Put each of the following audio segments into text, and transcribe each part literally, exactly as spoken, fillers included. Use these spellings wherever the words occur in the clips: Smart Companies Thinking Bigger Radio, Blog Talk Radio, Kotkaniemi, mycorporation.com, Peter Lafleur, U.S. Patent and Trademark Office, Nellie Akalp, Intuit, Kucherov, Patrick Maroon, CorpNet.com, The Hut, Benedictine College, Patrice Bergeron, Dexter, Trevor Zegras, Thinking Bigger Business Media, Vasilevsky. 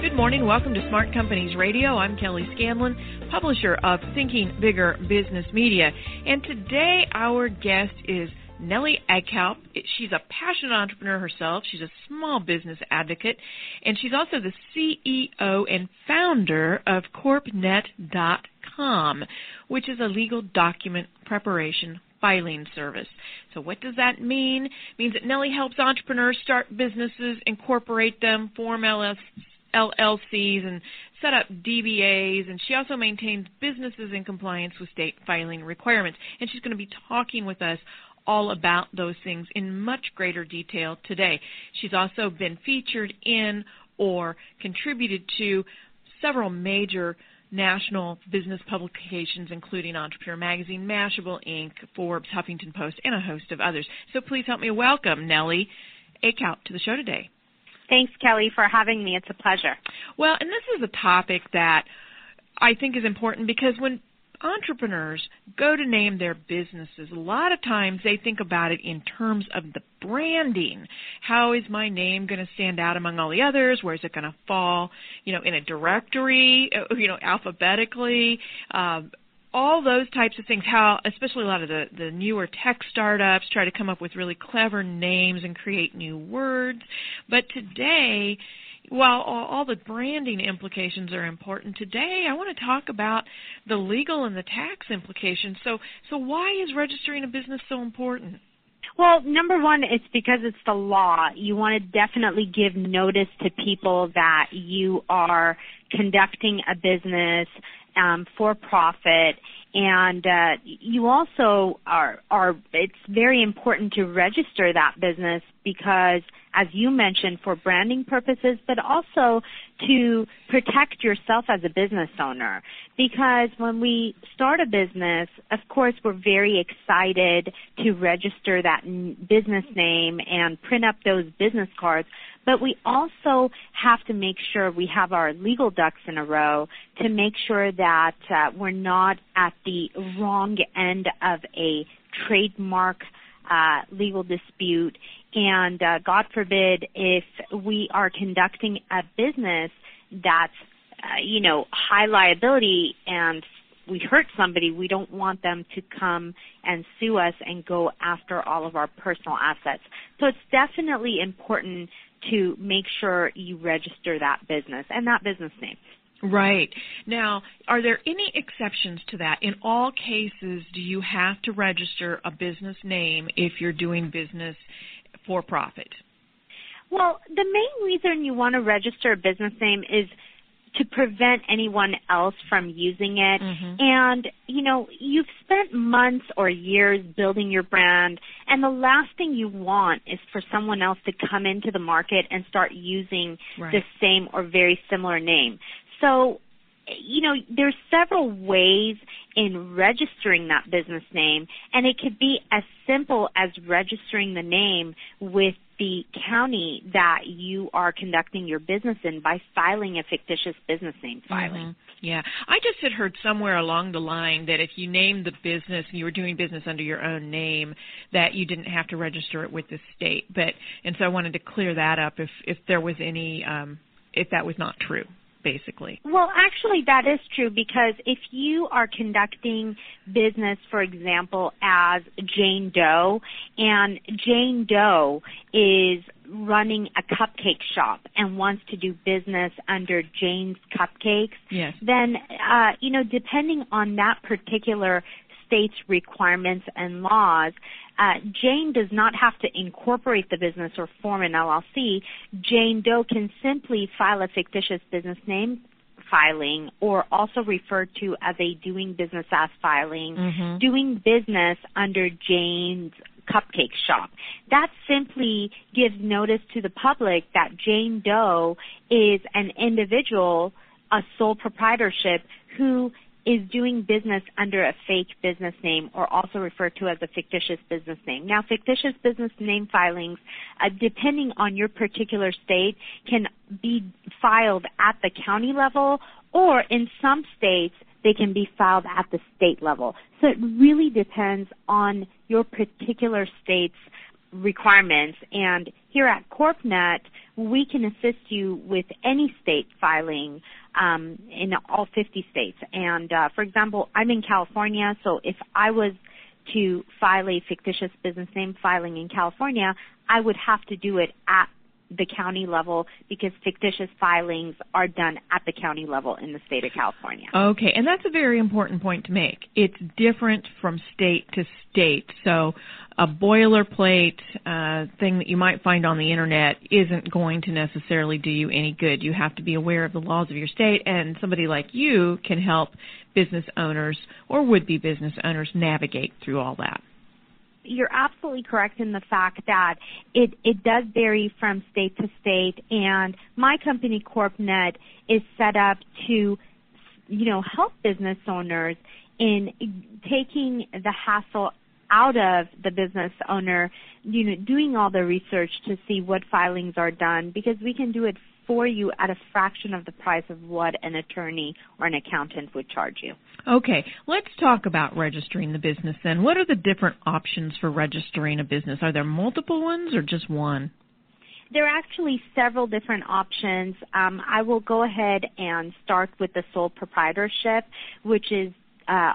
Good morning. Welcome to Smart Companies Radio. I'm Kelly Scanlon, publisher of Thinking Bigger Business Media. And today our guest is Nellie Akalp. She's a passionate entrepreneur herself. She's a small business advocate, and she's also the C E O and founder of corp net dot com, which is a legal document preparation filing service. So what does that mean? It means that Nellie helps entrepreneurs start businesses, incorporate them, form L L Cs, and set up D B As, and she also maintains businesses in compliance with state filing requirements. And she's going to be talking with us all about those things in much greater detail today. She's also been featured in or contributed to several major national business publications, including Entrepreneur Magazine, Mashable, Incorporated, Forbes, Huffington Post, and a host of others. So please help me welcome Nellie Akalp to the show today. Thanks, Kelly, for having me. It's a pleasure. Well, and this is a topic that I think is important because when entrepreneurs go to name their businesses, a lot of times they think about it in terms of the branding. How is my name going to stand out among all the others? Where is it going to fall, you know, in a directory, you know, alphabetically? Um, all those types of things, how especially a lot of the, the newer tech startups try to come up with really clever names and create new words. But today, while all, all the branding implications are important, today I want to talk about the legal and the tax implications. So, so why is registering a business so important? Well, number one, it's because it's the law. You want to definitely give notice to people that you are conducting a business um, for profit, and uh, you also are, are, it's very important to register that business because, as you mentioned, for branding purposes, but also to protect yourself as a business owner. Because when we start a business, of course, we're very excited to register that business name and print up those business cards, but we also have to make sure we have our legal ducks in a row to make sure that uh, we're not at the wrong end of a trademark uh, legal dispute. And uh, God forbid if we are conducting a business that's, uh, you know, high liability and we hurt somebody, we don't want them to come and sue us and go after all of our personal assets. So it's definitely important to make sure you register that business and that business name. Right. Now, are there any exceptions to that? In all cases, do you have to register a business name if you're doing business for profit? Well, the main reason you want to register a business name is to prevent anyone else from using it. Mm-hmm. And, you know, you've spent months or years building your brand, and the last thing you want is for someone else to come into the market and start using right. the same or very similar name. So, you know, there's several ways in registering that business name, and it could be as simple as registering the name with the county that you are conducting your business in by filing a fictitious business name filing. Mm-hmm. Yeah. I just had heard somewhere along the line that if you named the business and you were doing business under your own name, that you didn't have to register it with the state. But and so I wanted to clear that up if, if there was any, um, if that was not true. Basically. Well, actually, that is true because if you are conducting business, for example, as Jane Doe, and Jane Doe is running a cupcake shop and wants to do business under Jane's Cupcakes, yes. then, uh, you know, depending on that particular state's requirements and laws, Uh, Jane does not have to incorporate the business or form an L L C. Jane Doe can simply file a fictitious business name filing or also referred to as a doing business as filing, mm-hmm. doing business under Jane's cupcake shop. That simply gives notice to the public that Jane Doe is an individual, a sole proprietorship, who is doing business under a fake business name, or also referred to as a fictitious business name. Now, fictitious business name filings, uh, depending on your particular state, can be filed at the county level, or in some states, they can be filed at the state level. So it really depends on your particular state's requirements. And here at CorpNet, we can assist you with any state filing um, in all fifty states. And, uh, for example, I'm in California, so if I was to file a fictitious business name filing in California, I would have to do it at the county level, because fictitious filings are done at the county level in the state of California. Okay, and that's a very important point to make. It's different from state to state. So a boilerplate uh, thing that you might find on the internet isn't going to necessarily do you any good. You have to be aware of the laws of your state, and somebody like you can help business owners or would-be business owners navigate through all that. You're absolutely correct in the fact that it, it does vary from state to state, and my company, CorpNet, is set up to, you know, help business owners in taking the hassle out of the business owner, you know, doing all the research to see what filings are done, because we can do it for you at a fraction of the price of what an attorney or an accountant would charge you. Okay, let's talk about registering the business then. What are the different options for registering a business? Are there multiple ones or just one? There are actually several different options. Um, I will go ahead and start with the sole proprietorship, which is uh,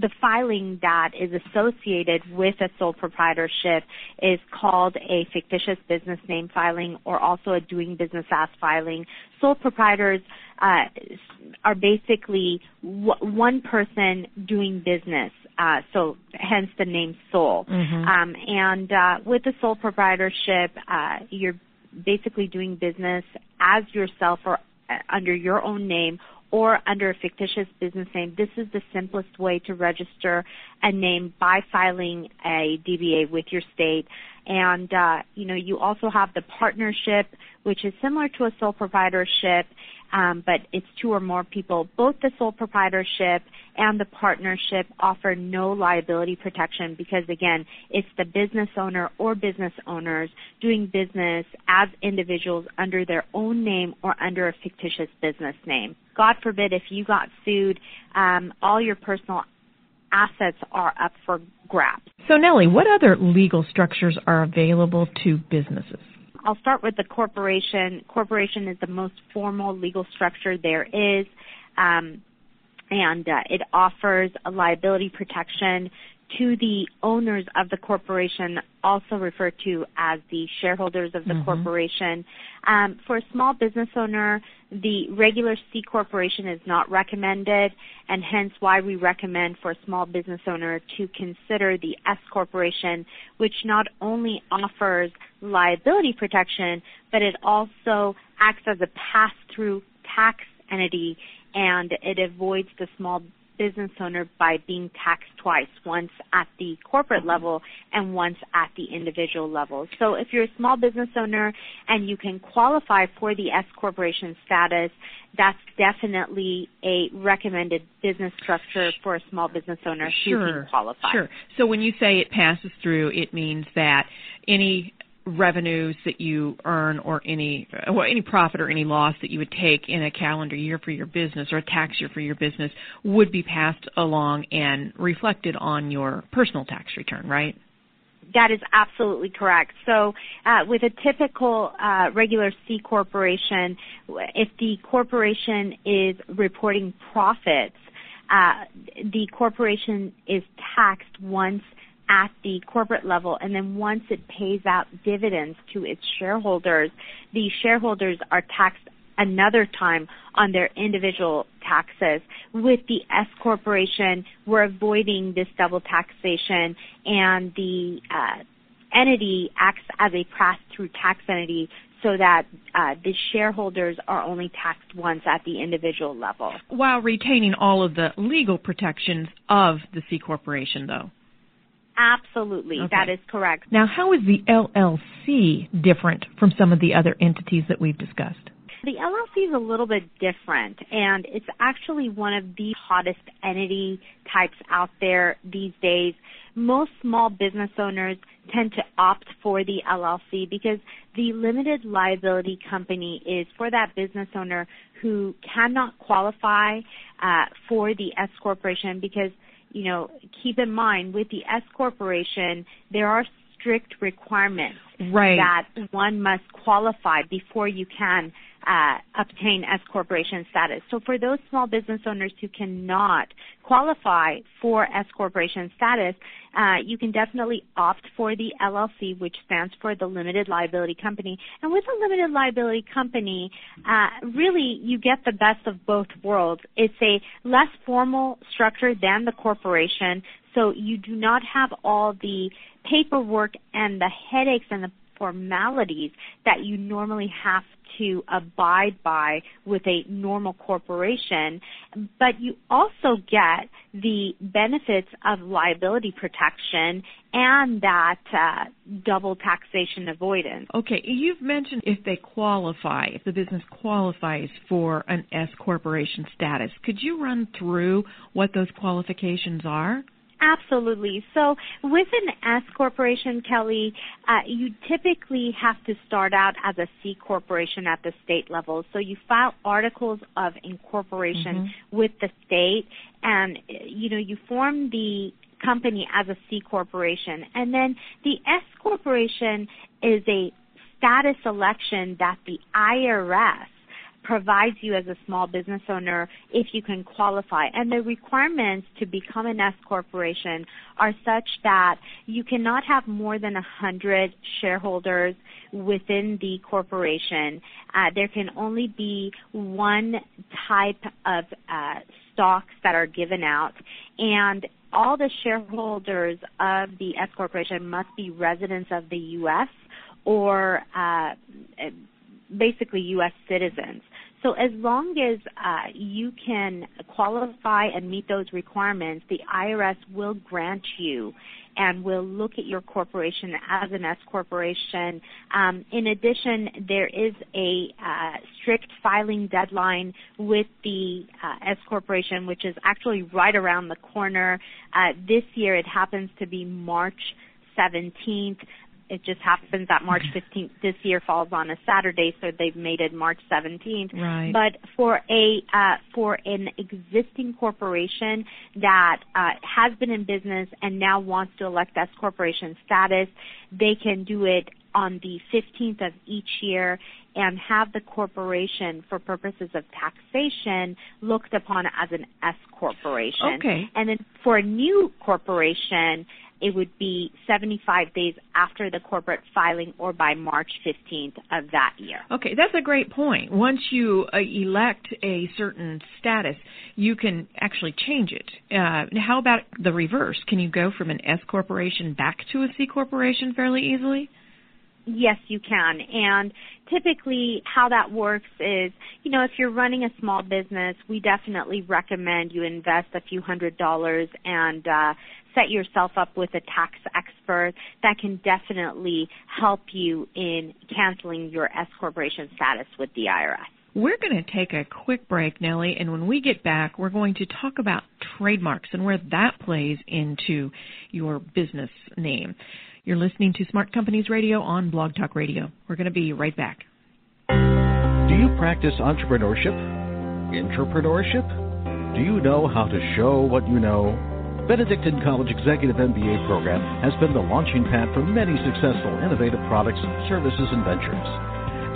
the filing that is associated with a sole proprietorship is called a fictitious business name filing, or also a doing business as filing. Sole proprietors uh, are basically w- one person doing business, uh, so hence the name sole. Mm-hmm. Um, and uh, with a sole proprietorship, uh, you're basically doing business as yourself or uh, under your own name, or under a fictitious business name. This is the simplest way to register a name, by filing a D B A with your state. And, uh, you know, you also have the partnership, which is similar to a sole proprietorship, um, but it's two or more people. Both the sole proprietorship and the partnership offer no liability protection because, again, it's the business owner or business owners doing business as individuals under their own name or under a fictitious business name. God forbid if you got sued, um, all your personal assets are up for grabs. So, Nellie, what other legal structures are available to businesses? I'll start with the corporation. Corporation is the most formal legal structure there is, um, and uh, it offers a liability protection to the owners of the corporation, also referred to as the shareholders of the mm-hmm. corporation. Um, for a small business owner, the regular C corporation is not recommended, and hence why we recommend for a small business owner to consider the S corporation, which not only offers liability protection, but it also acts as a pass-through tax entity, and it avoids the small business owner by being taxed twice, once at the corporate level and once at the individual level. So if you're a small business owner and you can qualify for the S corporation status, that's definitely a recommended business structure for a small business owner sure. who can qualify. Sure. So when you say it passes through, it means that any revenues that you earn, or any well, any profit or any loss that you would take in a calendar year for your business or a tax year for your business would be passed along and reflected on your personal tax return, right? That is absolutely correct. So uh, with a typical uh, regular C corporation, if the corporation is reporting profits, uh, the corporation is taxed once at the corporate level, and then once it pays out dividends to its shareholders, the shareholders are taxed another time on their individual taxes. With the S corporation, we're avoiding this double taxation, and the uh, entity acts as a pass-through tax entity, so that uh, the shareholders are only taxed once at the individual level. While retaining all of the legal protections of the C corporation, though. Absolutely. Okay. That is correct. Now, how is the L L C different from some of the other entities that we've discussed? The L L C is a little bit different, and it's actually one of the hottest entity types out there these days. Most small business owners tend to opt for the L L C because the limited liability company is for that business owner who cannot qualify uh, for the S corporation because, you know, keep in mind with the S corporation, there are strict requirements right. that one must qualify before you can Uh, obtain S corporation status. So for those small business owners who cannot qualify for S corporation status, uh, you can definitely opt for the L L C, which stands for the limited liability company. And with a limited liability company, uh, really you get the best of both worlds. It's a less formal structure than the corporation, so you do not have all the paperwork and the headaches and the formalities that you normally have to abide by with a normal corporation, but you also get the benefits of liability protection and that uh, double taxation avoidance. Okay, you've mentioned if they qualify, if the business qualifies for an S corporation status. Could you run through what those qualifications are? Absolutely. So with an S corporation, Kelly, uh, you typically have to start out as a C corporation at the state level. So you file articles of incorporation mm-hmm. with the state, and you know you form the company as a C corporation, and then the S corporation is a status election that the I R S provides you as a small business owner if you can qualify. And the requirements to become an S corporation are such that you cannot have more than one hundred shareholders within the corporation. Uh, there can only be one type of uh, stocks that are given out, and all the shareholders of the S corporation must be residents of the U S or uh, basically U S citizens. So as long as uh, you can qualify and meet those requirements, the I R S will grant you and will look at your corporation as an S corporation. Um, in addition, there is a uh, strict filing deadline with the uh, S corporation, which is actually right around the corner. Uh, this year it happens to be March seventeenth. It just happens that March fifteenth this year falls on a Saturday, so they've made it March seventeenth. Right. But for a uh, for an existing corporation that uh, has been in business and now wants to elect S corporation status, they can do it on the fifteenth of each year and have the corporation, for purposes of taxation, looked upon as an S corporation. Okay. And then for a new corporation, it would be seventy-five days after the corporate filing or by March fifteenth of that year. Okay, that's a great point. Once you uh, elect a certain status, you can actually change it. Uh, how about the reverse? Can you go from an S corporation back to a C corporation fairly easily? Yes, you can. And typically how that works is, you know, if you're running a small business, we definitely recommend you invest a few hundred dollars and uh, set yourself up with a tax expert that can definitely help you in canceling your S corporation status with the I R S. We're going to take a quick break, Nellie, and when we get back, we're going to talk about trademarks and where that plays into your business name. You're listening to Smart Companies Radio on Blog Talk Radio. We're going to be right back. Do you practice entrepreneurship? Intrapreneurship? Do you know how to show what you know? Benedictine College Executive M B A program has been the launching pad for many successful innovative products, services, and ventures.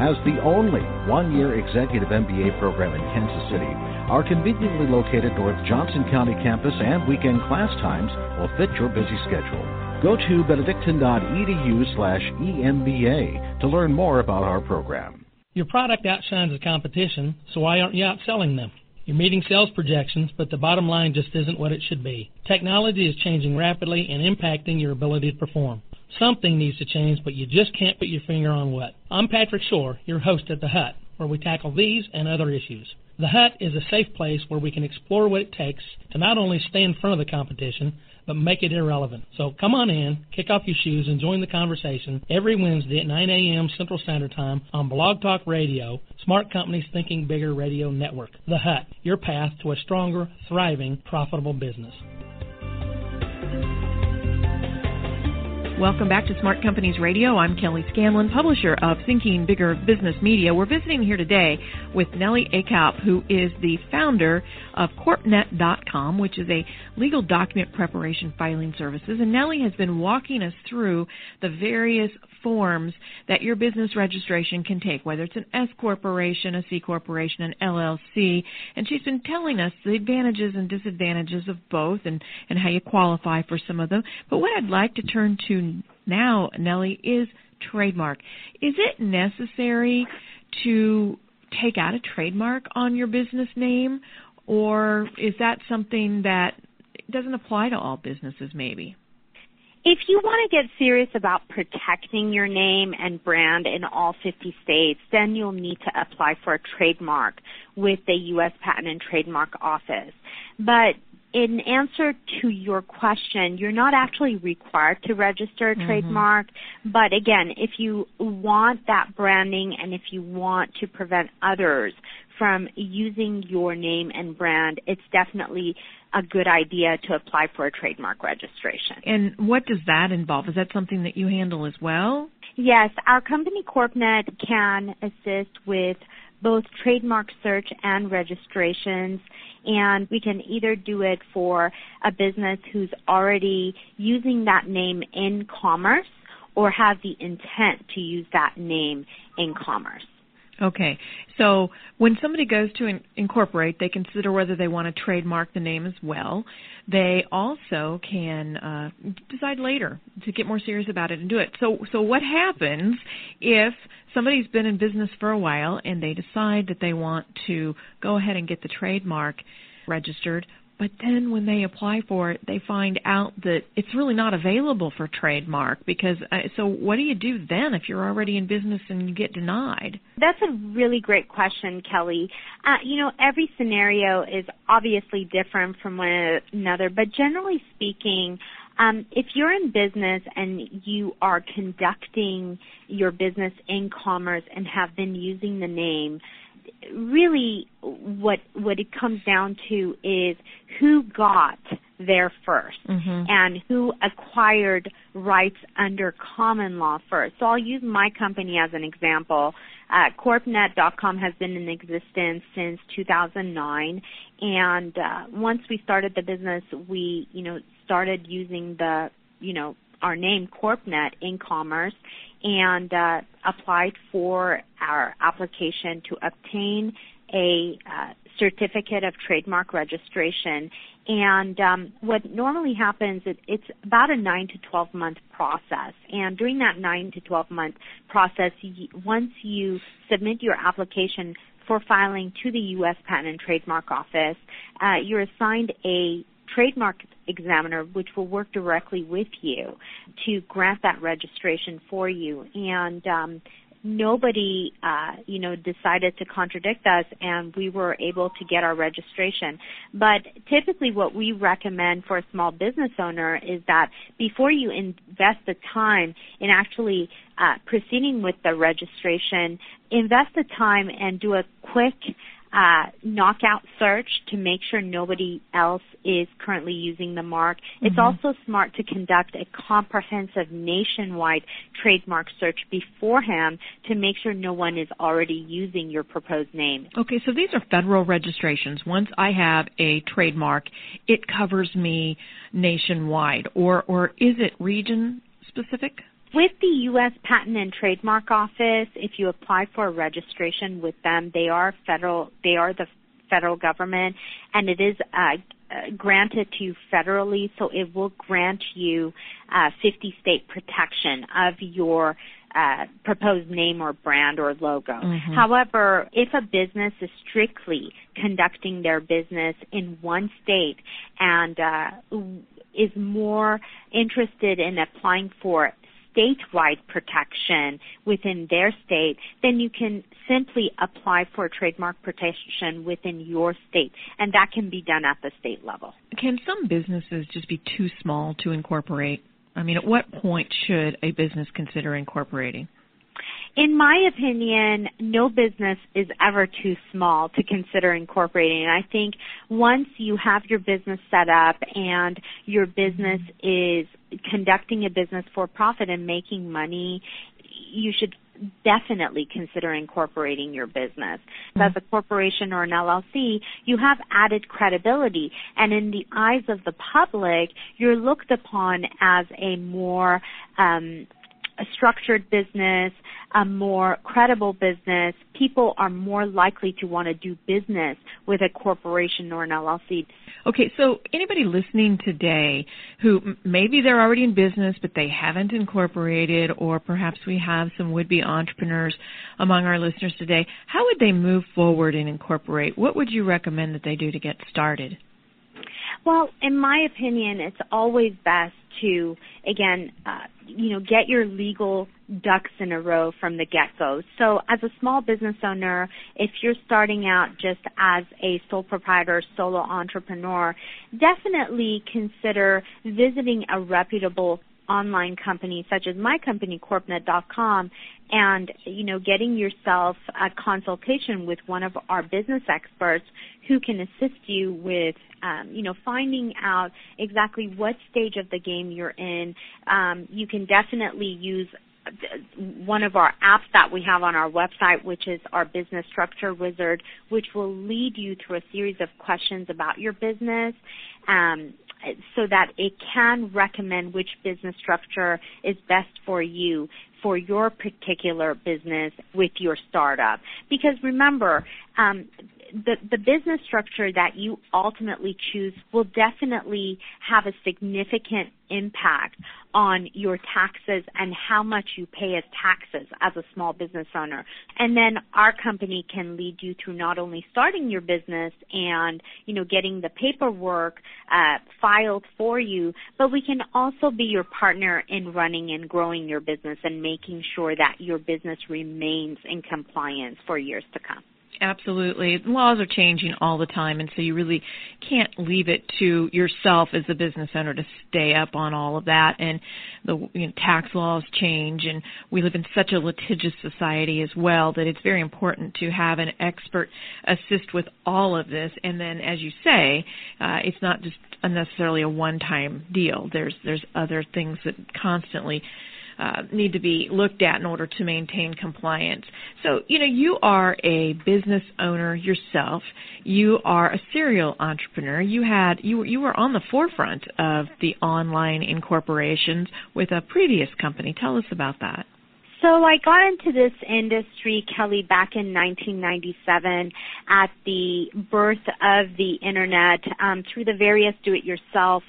As the only one-year Executive M B A program in Kansas City, our conveniently located North Johnson County campus and weekend class times will fit your busy schedule. Go to benedictine.edu slash EMBA to learn more about our program. Your product outshines the competition, so why aren't you outselling them? You're meeting sales projections, but the bottom line just isn't what it should be. Technology is changing rapidly and impacting your ability to perform. Something needs to change, but you just can't put your finger on what. I'm Patrick Shore, your host at The Hut, where we tackle these and other issues. The Hut is a safe place where we can explore what it takes to not only stay in front of the competition, but make it irrelevant. So come on in, kick off your shoes, and join the conversation every Wednesday at nine a.m. Central Standard Time on Blog Talk Radio, Smart Companies Thinking Bigger Radio Network. The Hut, your path to a stronger, thriving, profitable business. Welcome back to Smart Companies Radio. I'm Kelly Scanlon, publisher of Thinking Bigger Business Media. We're visiting here today with Nellie Akalp, who is the founder of corp net dot com, which is a legal document preparation filing services. And Nellie has been walking us through the various forms that your business registration can take, whether it's an S corporation, a C corporation, an L L C. And she's been telling us the advantages and disadvantages of both and, and how you qualify for some of them. But what I'd like to turn to now, Nellie, is trademark. Is it necessary to take out a trademark on your business name, or is that something that doesn't apply to all businesses maybe? If you want to get serious about protecting your name and brand in all fifty states, then you'll need to apply for a trademark with the U S Patent and Trademark Office. But in answer to your question, you're not actually required to register a mm-hmm. trademark, but again, if you want that branding and if you want to prevent others from using your name and brand, it's definitely a good idea to apply for a trademark registration. And what does that involve? Is that something that you handle as well? Yes, our company CorpNet can assist with both trademark search and registrations, and we can either do it for a business who's already using that name in commerce or has the intent to use that name in commerce. Okay. So when somebody goes to in- incorporate, they consider whether they want to trademark the name as well. They also can uh, decide later to get more serious about it and do it. So so what happens if somebody's been in business for a while and they decide that they want to go ahead and get the trademark registered, but then when they apply for it, they find out that it's really not available for trademark because, uh, so what do you do then if you're already in business and you get denied? That's a really great question, Kelly. Uh, you know, every scenario is obviously different from one another, but generally speaking, Um, if you're in business and you are conducting your business in commerce and have been using the name, really what what it comes down to is who got there first mm-hmm. and who acquired rights under common law first. So I'll use my company as an example. Uh, corp net dot com has been in existence since two thousand nine, and uh, once we started the business, we, you know, started using the, you know, our name CorpNet in commerce, and uh, applied for our application to obtain a uh, certificate of trademark registration. And um, what normally happens, it, it's about a nine to twelve month process. And during that nine to twelve month process, once you submit your application for filing to the U S Patent and Trademark Office, uh, you're assigned a trademark examiner, which will work directly with you to grant that registration for you. And um, nobody, uh, you know, decided to contradict us, and we were able to get our registration. But typically what we recommend for a small business owner is that before you invest the time in actually uh, proceeding with the registration, invest the time and do a quick Uh, knockout search to make sure nobody else is currently using the mark. Mm-hmm. It's also smart to conduct a comprehensive nationwide trademark search beforehand to make sure no one is already using your proposed name. Okay, so these are federal registrations. Once I have a trademark, it covers me nationwide, or, or is it region specific? With the U S Patent and Trademark Office, if you apply for a registration with them, they are federal. They are the federal government, and it is uh, granted to you federally, so it will grant you uh, fifty state protection of your Uh, proposed name or brand or logo. Mm-hmm. However, if a business is strictly conducting their business in one state and uh, is more interested in applying for statewide protection within their state, then you can simply apply for trademark protection within your state, and that can be done at the state level. Can some businesses just be too small to incorporate? I mean, at what point should a business consider incorporating? In my opinion, no business is ever too small to consider incorporating. And I think once you have your business set up and your business is conducting a business for profit and making money, you should definitely consider incorporating your business. As a corporation or an L L C, you have added credibility, and in the eyes of the public, you're looked upon as a more um, a structured business, a more credible business. People are more likely to want to do business with a corporation or an L L C. Okay, so anybody listening today who maybe they're already in business but they haven't incorporated, or perhaps we have some would-be entrepreneurs among our listeners today, how would they move forward and incorporate? What would you recommend that they do to get started? Well, in my opinion, it's always best to, again, uh, you know, get your legal ducks in a row from the get-go. So as a small business owner, if you're starting out just as a sole proprietor, solo entrepreneur, definitely consider visiting a reputable online company such as my company, corp net dot com, and, you know, getting yourself a consultation with one of our business experts who can assist you with, um, you know, finding out exactly what stage of the game you're in. Um, you can definitely use one of our apps that we have on our website, which is our Business Structure Wizard, which will lead you through a series of questions about your business, um, so that it can recommend which business structure is best for you, for your particular business with your startup. Because remember, um, the, the business structure that you ultimately choose will definitely have a significant impact on your taxes and how much you pay as taxes as a small business owner. And then our company can lead you through not only starting your business and, you know, getting the paperwork uh, filed for you, but we can also be your partner in running and growing your business and making sure that your business remains in compliance for years to come. Absolutely. Laws are changing all the time, and so you really can't leave it to yourself as a business owner to stay up on all of that. And the you know, tax laws change, and we live in such a litigious society as well that it's very important to have an expert assist with all of this. And then, as you say, uh, it's not just necessarily a one-time deal. There's there's other things that constantly Uh, need to be looked at in order to maintain compliance. So, you know, you are a business owner yourself. You are a serial entrepreneur. You had you you were on the forefront of the online incorporations with a previous company. Tell us about that. So I got into this industry, Kelly, back in nineteen ninety-seven at the birth of the Internet, um, through the various do-it-yourself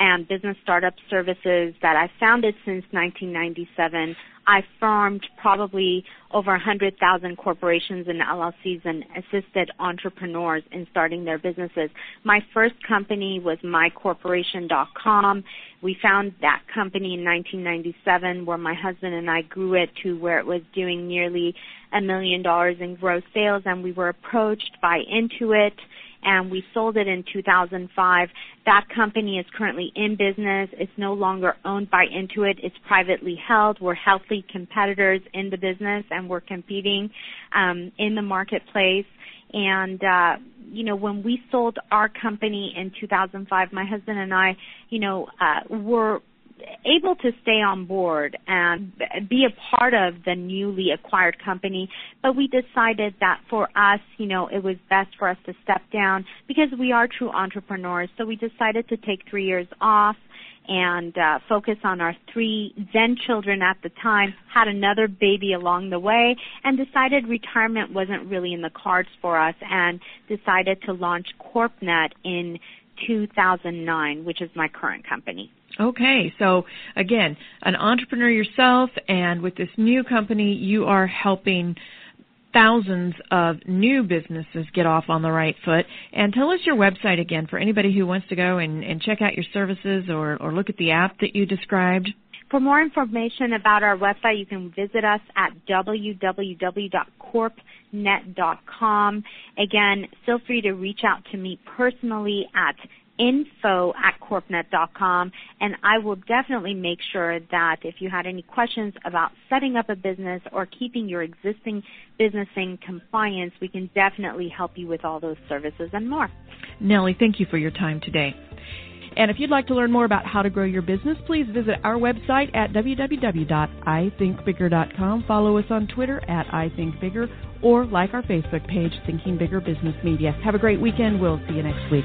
and business startup services that I've founded since nineteen ninety-seven. I formed probably over one hundred thousand corporations and L L Cs and assisted entrepreneurs in starting their businesses. My first company was my corporation dot com. We found that company in nineteen ninety-seven, where my husband and I grew it to where it was doing nearly a million dollars in gross sales, and we were approached by Intuit, and we sold it in two thousand five. That company is currently in business. It's no longer owned by Intuit. It's privately held. We're healthy competitors in the business, and we're competing um, in the marketplace. And, uh, you know, when we sold our company in two thousand five, my husband and I, you know, uh, were able to stay on board and be a part of the newly acquired company, but we decided that for us, you know, it was best for us to step down because we are true entrepreneurs. So we decided to take three years off and uh, focus on our three then children at the time, had another baby along the way, and decided retirement wasn't really in the cards for us, and decided to launch CorpNet in two thousand nine, which is my current company. Okay, so again, an entrepreneur yourself, and with this new company, you are helping thousands of new businesses get off on the right foot. And tell us your website again for anybody who wants to go and, and check out your services or, or look at the app that you described. For more information about our website, you can visit us at w w w dot corp net dot com. Again, feel free to reach out to me personally at info at corpnet dot com, and I will definitely make sure that if you had any questions about setting up a business or keeping your existing business in compliance, we can definitely help you with all those services and more. Nellie, thank you for your time today. And if you'd like to learn more about how to grow your business, please visit our website at w w w dot i think bigger dot com. Follow us on Twitter at i think bigger or like our Facebook page, Thinking Bigger Business Media. Have a great weekend. We'll see you next week.